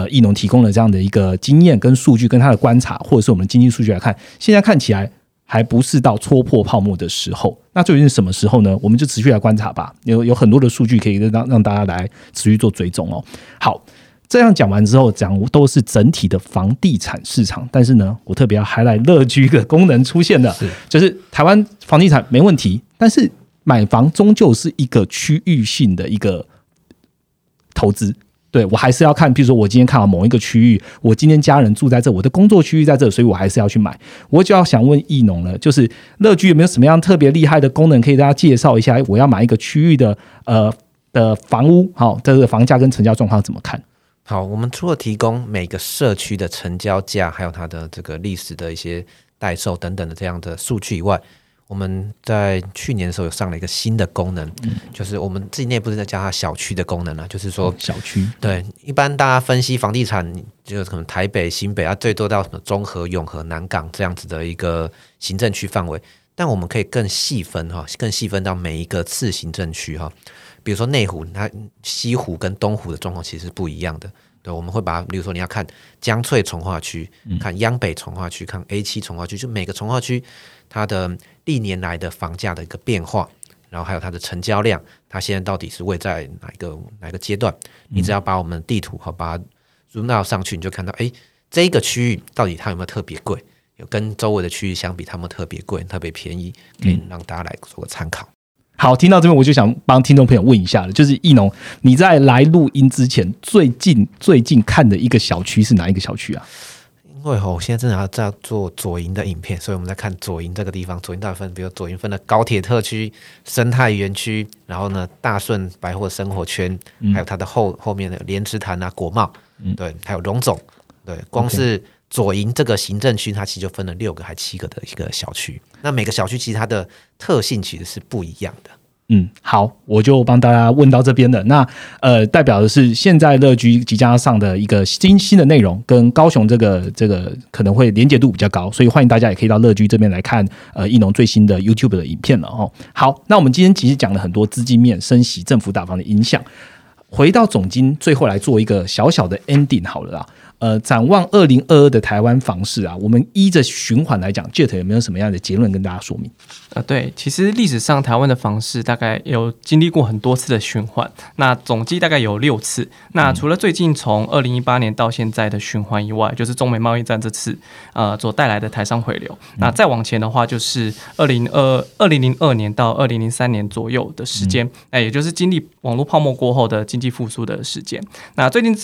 易农提供的这样的一个经验跟数据跟他的观察，或者是我们经济数据来看，现在看起来还不是到戳破泡沫的时候，那究竟是什么时候呢？我们就持续来观察吧，有很多的数据可以让大家来持续做追踪哦。好，这样讲完之后，讲都是整体的房地产市场，但是呢，我特别要 highlight 乐居的功能出现了，就是台湾房地产没问题，但是买房终究是一个区域性的一个投资，对，我还是要看，比如说我今天看好某一个区域，我今天家人住在这，我的工作区域在这，所以我还是要去买。我就要想问易农了，就是乐居有没有什么样特别厉害的功能可以大家介绍一下？我要买一个区域的房屋，好，这个房价跟成交状况怎么看？好，我们除了提供每个社区的成交价，还有它的这个历史的一些代售等等的这样的数据以外，我们在去年的时候有上了一个新的功能，就是我们自己内部在叫它小区的功能啊，就是说小区，对，一般大家分析房地产就可能台北、新北啊，最多到什么中和、永和、南港这样子的一个行政区范围，但我们可以更细分到每一个次行政区哈，比如说内湖，它西湖跟东湖的状况其实是不一样的。对，我们会把，比如说你要看江翠重划区、看央北重划区、看 A7 重划区，就每个重划区它的历年来的房价的一个变化，然后还有它的成交量，它现在到底是位在哪一个阶段？你只要把我们的地图好把它 zoom out 上去，你就看到，哎，这个区域到底它有没有特别贵？有跟周围的区域相比，它有没有特别贵、特别便宜？可以让大家来做个参考。好，听到这边我就想帮听众朋友问一下了，就是易农，你在来录音之前最近看的一个小区是哪一个小区啊？应因为我现在正好在做左营的影片，所以我们在看左营这个地方，左营到底分，比如左营分的高铁特区、生态园区，然后呢大顺百货生活圈，还有它的后面的莲池潭啊、国贸，对，还有荣总，对，光是左营这个行政区，它其实就分了6个还7个的一个小区，那每个小区其实它的特性其实是不一样的。嗯，好，我就帮大家问到这边了。那代表的是现在乐居即将上的一个新的内容，跟高雄这个可能会连结度比较高，所以欢迎大家也可以到乐居这边来看易农最新的 YouTube 的影片了哦。好，那我们今天其实讲了很多资金面、升息、政府打房的影响。回到总经，最后来做一个小小的 ending 好了啦。展望2022的台湾房市啊，我们依着循环来讲 ，Jet 有没有什么样的结论跟大家说明？对，其实历史上台湾的房市大概有经历过很多次的循环，那总计大概有6次。那除了最近从2018年到现在的循环以外，就是中美贸易战这次所带来的台商回流。那再往前的话，就是2002年到2003年左右的时间，也就是经历网络泡沫过后的经济复苏的时间。那最近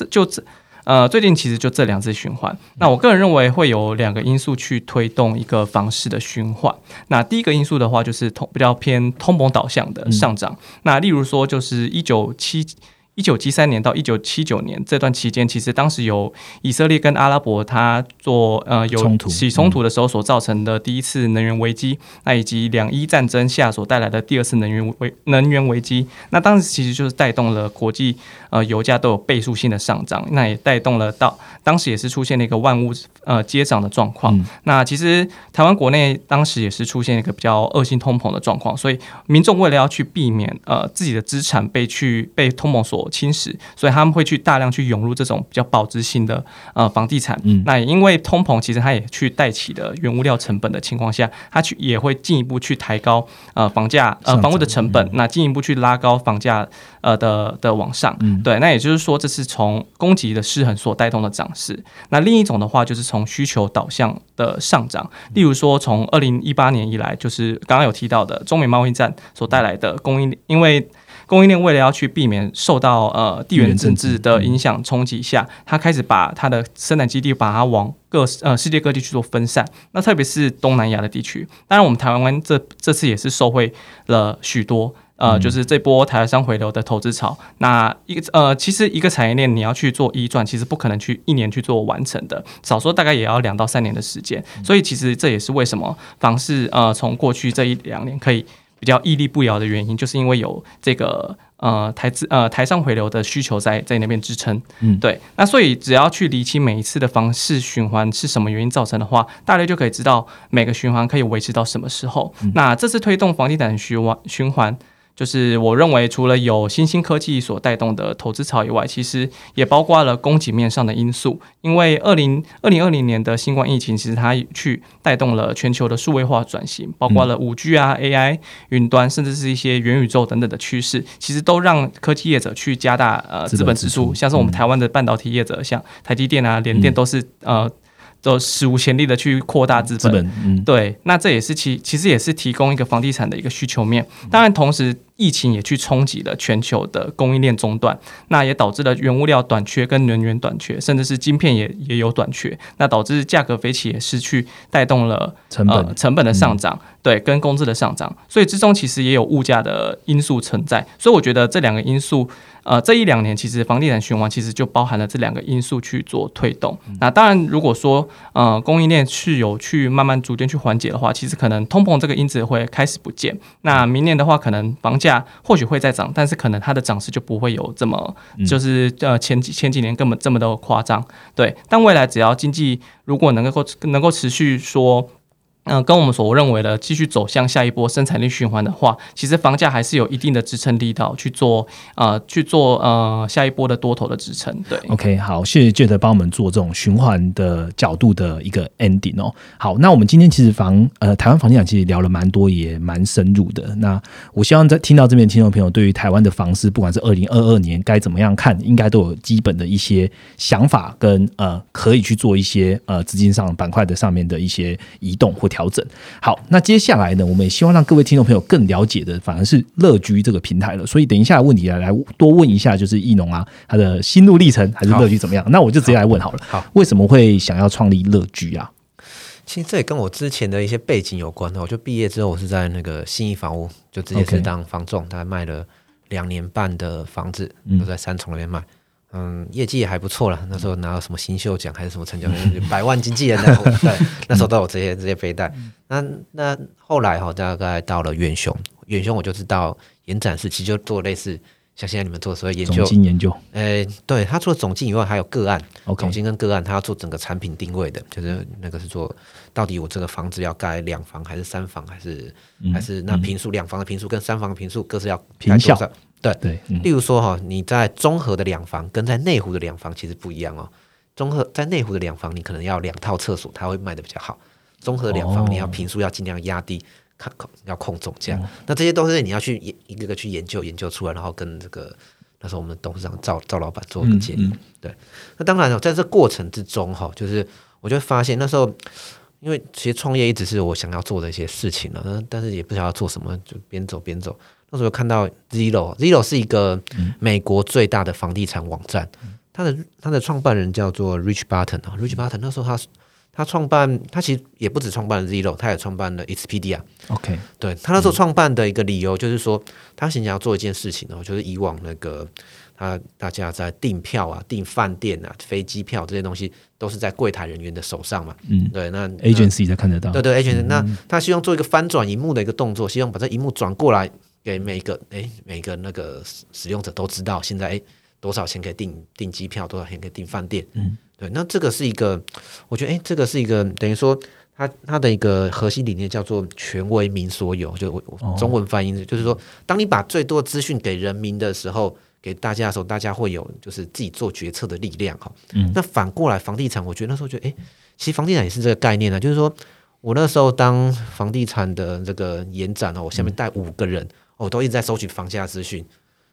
其实就这2次循环。那我个人认为会有2个因素去推动一个房市的循环。那第一个因素的话，就是比较偏通膨导向的上涨。那例如说，就是1973年到1979年这段期间，其实当时有以色列跟阿拉伯它有起冲突的时候所造成的第一次能源危机，那以及2伊战争下所带来的第2次能源危机，那当时其实就是带动了国际油价都有倍数性的上涨，那也带动了到当时也是出现了一个万物皆涨的状况。那其实台湾国内当时也是出现一个比较恶性通膨的状况，所以民众为了要去避免自己的资产被通膨所侵蚀，所以他们会去大量去涌入这种比较保值性的房地产。那也因为通膨其实它也去带起了原物料成本的情况下，它也会进一步去抬高房价房屋的成本，那进一步去拉高房价的往上。对，那也就是说这是从供给的失衡所带动的涨势。那另一种的话，就是从需求导向的上涨，例如说从2018年以来，就是刚刚有提到的中美贸易战所带来的供应，因为供应链为了要去避免受到地缘政治的影响冲击下，它开始把它的生产基地把它往世界各地去做分散，那特别是东南亚的地区。当然我们台湾这次也是受惠了许多就是这波台商回流的投资潮。那其实一个产业链你要去做移转，其实不可能去1年去做完成的，少说大概也要2到3年的时间。所以其实这也是为什么房市从过去这1-2年可以比较屹立不摇的原因，就是因为有这个台商回流的需求在那边支撑。对，那所以只要去厘清每一次的房市循环是什么原因造成的话，大概就可以知道每个循环可以维持到什么时候。那这次推动房地产循环，就是我认为除了有新兴科技所带动的投资潮以外，其实也包括了供给面上的因素。因为2020年的新冠疫情，其实它去带动了全球的数位化转型，包括了 5G 啊、AI、云端，甚至是一些元宇宙等等的趋势，其实都让科技业者去加大资本支出。像是我们台湾的半导体业者，像台积电啊、联电都是都史无前例的去扩大资本。对，那这也是其实也是提供一个房地产的一个需求面。当然同时疫情也去冲击了全球的供应链中断，那也导致了原物料短缺跟能源短缺，甚至是晶片也有短缺，那导致价格飞起，也是去带动了成本的上涨，对，跟工资的上涨。所以之中其实也有物价的因素存在。所以我觉得这2个因素这1-2年其实房地产循环其实就包含了这2个因素去做推动。那当然如果说供应链是有去慢慢逐渐去缓解的话，其实可能通膨这个因子会开始不见，那明年的话可能房价或许会再涨，但是可能它的涨势就不会有这么就是前几年根本这么的夸张。对，但未来只要经济如果能够持续说跟我们所认为的继续走向下一波生产力循环的话，其实房价还是有一定的支撑力道去做下一波的多头的支撑。对 ，OK， 好，谢谢 Jet 帮我们做这种循环的角度的一个 ending 哦。好，那我们今天其实台湾房地产其实聊了蛮多，也蛮深入的。那我希望在听到这边的听众朋友，对于台湾的房市，不管是2022年该怎么样看，应该都有基本的一些想法跟可以去做一些资金上板块的上面的一些移动或调整。调整。好，那接下来呢，我们也希望让各位听众朋友更了解的反而是乐居这个平台了，所以等一下的问题 来多问一下，就是易农啊，他的心路历程还是乐居怎么样。那我就直接来问好了，好，为什么会想要创立乐居啊？其实这也跟我之前的一些背景有关。我就毕业之后，我是在那个信义房屋，就直接是当房仲， okay. 大概卖了2年半的房子，都在3重那边卖，业绩也还不错啦。那时候拿到什么新秀奖还是什么成就，100万经纪人的那时候都有直接背带。那后来大概到了远雄，我就是到延展室，其实就做类似像现在你们做所谓研究总经研究，对，他除了总经以外还有个案， okay. 总经跟个案他要做整个产品定位的，就是那个是做到底我这个房子要盖2房还是3房还是那坪数，2房的坪数跟3房的坪数各是要平效，对、例如说你在中和的2房跟在内湖的2房其实不一样哦。中和在内湖的2房你可能要2套厕所，它会卖得比较好，中和的2房你要坪数要尽量压低，要控总价，那这些都是你要去一个个去研究出来，然后跟这个那时候我们董事长赵老板做个建议。对，那当然在这过程之中就是我就发现那时候因为其实创业一直是我想要做的一些事情了，但是也不想要做什么，就边走。那时候看到 Zillow 是一个美国最大的房地产网站，他的创办人叫做 Rich Barton。 Rich Barton 那时候他创办，他其实也不只创办了 Zillow， 他也创办了 Expedia。 OK， 对，他那时候创办的一个理由就是说，他想要做一件事情就是以往那个大家在订票啊、订饭店啊、飞机票这些东西都是在柜台人员的手上嘛，对，那 agency 才看得到，对 agency。 那他希望做一个翻转萤幕的一个动作，希望把这萤幕转过来给每一个那个使用者都知道，现在多少钱可以订机票，多少钱可以订饭店。对，那这个是一个我觉得这个是一个等于说它的一个核心理念叫做权为民所有，就我中文翻译就是说，当你把最多资讯给人民的时候，给大家的时候，大家会有就是自己做决策的力量。那反过来房地产，我觉得那时候觉得其实房地产也是这个概念，就是说我那时候当房地产的这个延展，我下面带5个人，我都一直在收取房价资讯。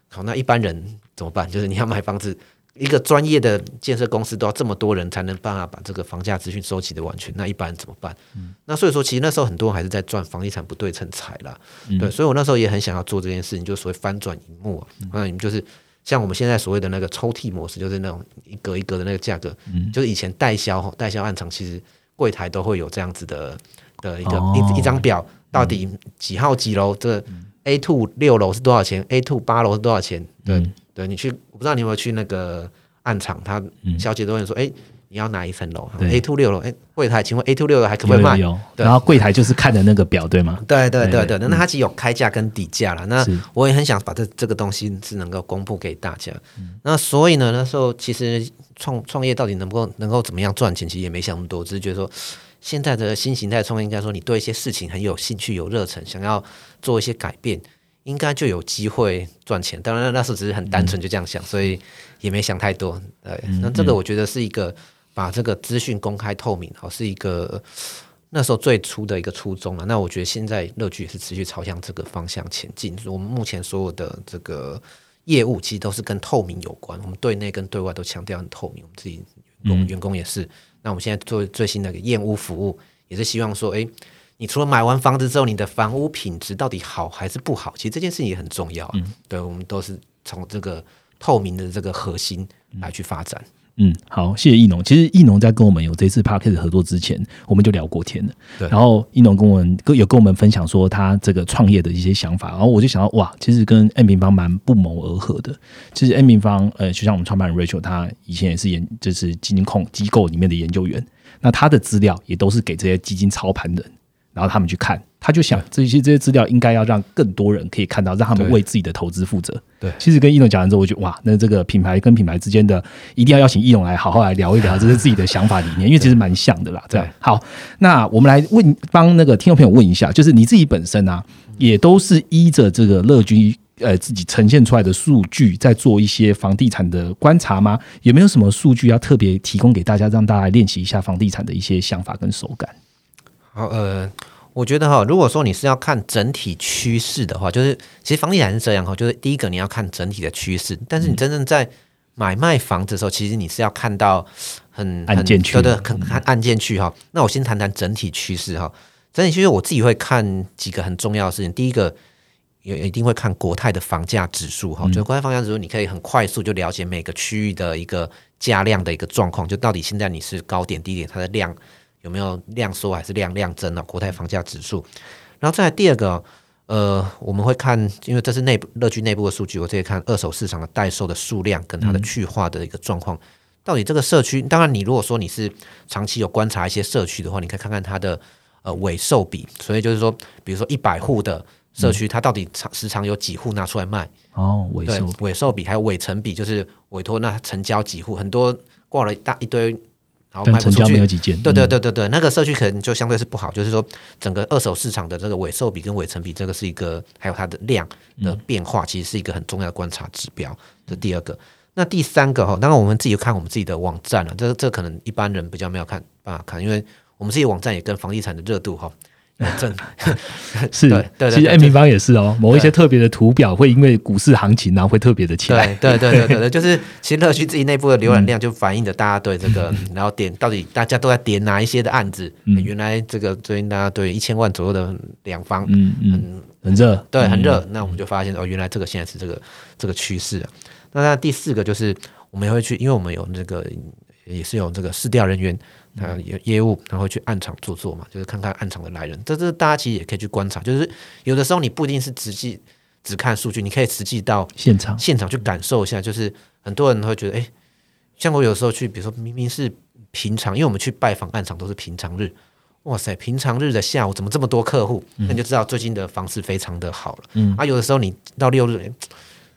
好，那一般人怎么办？就是你要买房子，一个专业的建设公司都要这么多人才能办法把这个房价资讯收集的完全，那一般人怎么办？那所以说其实那时候很多人还是在赚房地产不对称财啦。对，所以我那时候也很想要做这件事情，就所谓翻转萤幕，就是像我们现在所谓的那个抽屉模式，就是那种一格一格的那个价格，就是以前代销案场其实柜台都会有这样子的一个一张表，到底几号几楼，这个A2 6楼是多少钱， A2 8楼是多少钱。对，对，你去，我不知道你有没有去那个暗场，他小姐都会说你要哪一层楼 A2 6楼，柜台请问 A2 6楼还可不可以卖？有，然后柜台就是看的那个表，对吗？对，那他其实有开价跟底价啦。那我也很想把这个东西是能够公布给大家。那所以呢，那时候其实创业到底能够怎么样赚钱，其实也没想那么多，只是觉得说现在的新形态创业，应该说你对一些事情很有兴趣、有热忱，想要做一些改变，应该就有机会赚钱。当然那时候只是很单纯就这样想，所以也没想太多。对，那这个我觉得是一个把这个资讯公开透明，是一个那时候最初的一个初衷了。那我觉得现在乐居也是持续朝向这个方向前进。我们目前所有的这个业务其实都是跟透明有关，我们对内跟对外都强调很透明，我们自己员工也是。那我们现在做最新的验屋服务，也是希望说你除了买完房子之后，你的房屋品质到底好还是不好，其实这件事情也很重要。对，我们都是从这个透明的这个核心来去发展。好，谢谢易农。其实易农在跟我们有这次 Podcast 合作之前，我们就聊过天了。对，然后易农跟我们分享说他这个创业的一些想法，然后我就想到哇，其实跟 M 平方蛮不谋而合的。其实 M 平方就像我们创办人 Rachel， 他以前也是就是基金控机构里面的研究员，那他的资料也都是给这些基金操盘人，然后他们去看，他就想这些资料应该要让更多人可以看到，让他们为自己的投资负责。对，其实跟易农讲完之后，我觉得哇，那这个品牌跟品牌之间的，一定要邀请易农来好好来聊一聊，这是自己的想法理念，因为其实蛮像的啦。这样好，那我们来帮那个听众朋友问一下，就是你自己本身啊，也都是依着这个乐居自己呈现出来的数据，在做一些房地产的观察吗？有没有什么数据要特别提供给大家，让大家练习一下房地产的一些想法跟手感？好，我觉得如果说你是要看整体趋势的话，就是其实房地产是这样，就是第一个你要看整体的趋势，但是你真正在买卖房子的时候，其实你是要看到很案件区，对，很案件区。那我先谈谈整体趋势。真的，其实我自己会看几个很重要的事情。第一个也一定会看国泰的房价指数，就国泰房价指数你可以很快速就了解每个区域的一个价量的一个状况，就到底现在你是高点低点，它的量有没有量缩还是量增，国泰房价指数。然后再来第二个，我们会看，因为这是乐居内部的数据，我这里看二手市场的代售的数量跟它的去化的一个状况，到底这个社区，当然你如果说你是长期有观察一些社区的话，你可以看看它的尾售比，所以就是说比如说100户的社区，它到底时常有几户拿出来卖，尾售比还有尾成比，就是委托那成交几户，很多挂了一堆然后卖不出去，但成交没有几件，对，那个社区可能就相对是不好，就是说整个二手市场的这个尾售比跟尾成比，这个是一个，还有它的量的变化，其实是一个很重要的观察指标，这第二个。那第三个，当然我们自己看我们自己的网站了，这可能一般人比较没有办法看，因为我们自己的网站也跟房地产的热度是对，其实 M 平方也是某一些特别的图表会因为股市行情然后会特别的起来，对，就是其实乐居自己内部的浏览量就反映着大家对这个然后点到底大家都在点哪一些的案子，原来这个最近大家对1000万左右的两房很热，对，很热，那我们就发现原来这个现在是这个趋势啊。那第四个就是我们也会去，因为我们有这个也是有这个市调人员业务，然后去暗场做做嘛，就是看看暗场的来人，这大家其实也可以去观察，就是有的时候你不一定是直接只看数据，你可以实际到现场去感受一下，就是很多人会觉得像我有时候去，比如说明明是平常，因为我们去拜访暗场都是平常日，哇塞，平常日的下午怎么这么多客户，那你就知道最近的房市非常的好了，有的时候你到六日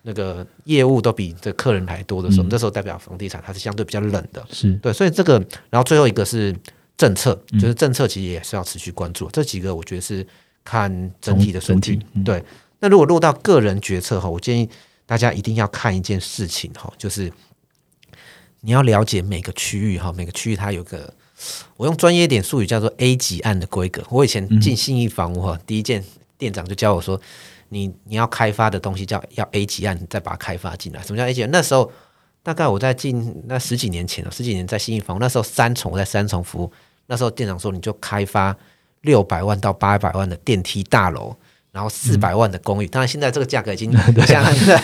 那个业务都比这客人还多的时候，这时候代表房地产它是相对比较冷的，是对，所以这个，然后最后一个是政策，就是政策其实也是要持续关注，这几个我觉得是看整体的数据，对。那如果落到个人决策，我建议大家一定要看一件事情，就是你要了解每个区域，它有个，我用专业点术语叫做 A 级案的规格。我以前进信义房屋，第一件店长就教我说，你要开发的东西要 A 级案，你再把它开发进来。什么叫 A 级案？那时候大概我在那十几年前在信义房屋，那时候我在三重服务，那时候店长说你就开发600万到800万的电梯大楼，然后400万的公寓。当然现在这个价格已经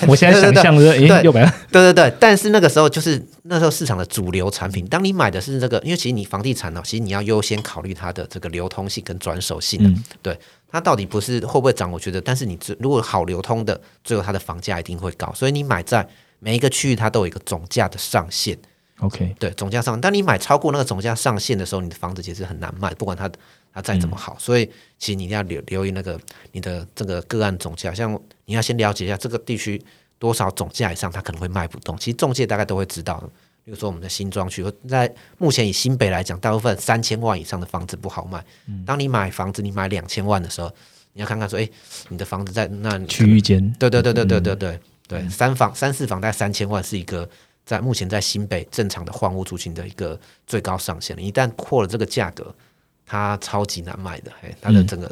我现在想象的600万，对。但是那个时候就是那时候市场的主流产品，当你买的是这个，因为其实你房地产其实你要优先考虑它的这个流通性跟转手性的，对。它到底不是会不会涨，我觉得，但是你如果好流通的，最后它的房价一定会高，所以你买在每一个区域它都有一个总价的上限， OK， 对，总价上限，但你买超过那个总价上限的时候，你的房子其实很难卖，不管它再怎么好，所以其实你一定要留意那个你的这个个案总价，像你要先了解一下这个地区多少总价以上它可能会卖不动，其实仲介大概都会知道，比如说我们的新庄区，在目前以新北来讲，大部分3000万以上的房子不好卖。当你买房子，你买2000万的时候，你要看看说，你的房子在那区域间，对，3-4房大概3000万是一个在目前在新北正常的换屋族群的一个最高上限。一旦破了这个价格，它超级难卖的，它的整个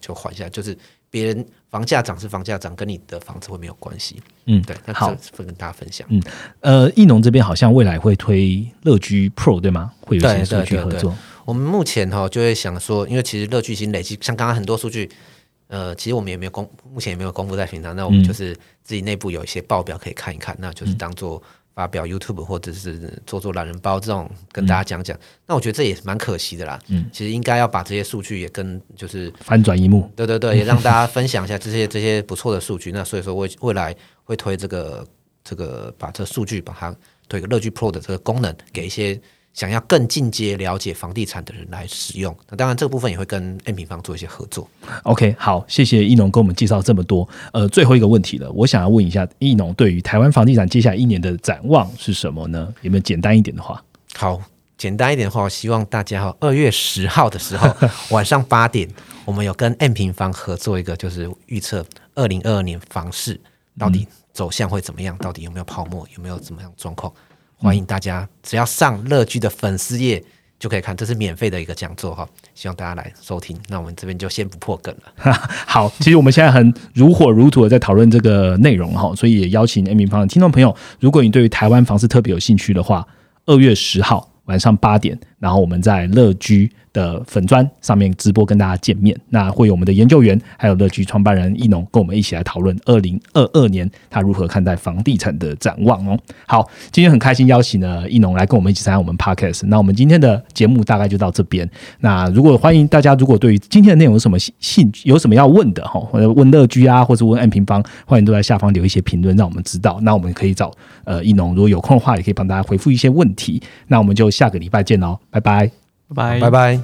就缓下来，就是别人房价涨是房价涨，跟你的房子会没有关系。对，那好，跟大家分享。易农这边好像未来会推乐居 Pro 对吗？会有一些数据合作。对，我们目前就会想说，因为其实乐居已经累积，像刚刚很多数据，其实我们也没有目前也没有公布在平台，那我们就是自己内部有一些报表可以看一看，那就是当做发表 YouTube 或者是做懒人包这种跟大家讲讲，那我觉得这也蛮可惜的啦。其实应该要把这些数据也跟就是翻转一幕，对，也让大家分享一下这些不错的数据。那所以说未来会推这个把这数据把它推个乐居 Pro 的这个功能给一些想要更进阶了解房地产的人来使用，那当然这个部分也会跟 M 平方做一些合作。 OK， 好，谢谢易农跟我们介绍这么多。最后一个问题了，我想要问一下易农对于台湾房地产接下来1年的展望是什么呢？有没有简单一点的话？好，简单一点的话，我希望大家2月10号的时候晚上8点我们有跟 M 平方合作一个就是预测2022年房市到底走向会怎么样，到底有没有泡沫，有没有怎么样状况，欢迎大家只要上乐居的粉丝页就可以看，这是免费的一个讲座，希望大家来收听。那我们这边就先不破梗了好，其实我们现在很如火如荼的在讨论这个内容，所以也邀请 M 平方的听众朋友，如果你对于台湾房市特别有兴趣的话，2月10号晚上8点然后我们在乐居的粉专上面直播跟大家见面，那会有我们的研究员还有乐居创办人易农跟我们一起来讨论2022年他如何看待房地产的展望哦。好，今天很开心邀请了易农来跟我们一起参加我们 Podcast， 那我们今天的节目大概就到这边，那如果欢迎大家如果对于今天的内容有什么兴趣，有什么要问的或者问乐居啊或者问 M 平方，欢迎都在下方留一些评论让我们知道，那我们可以找易农，如果有空的话也可以帮大家回复一些问题，那我们就下个礼拜见哦，拜拜拜拜。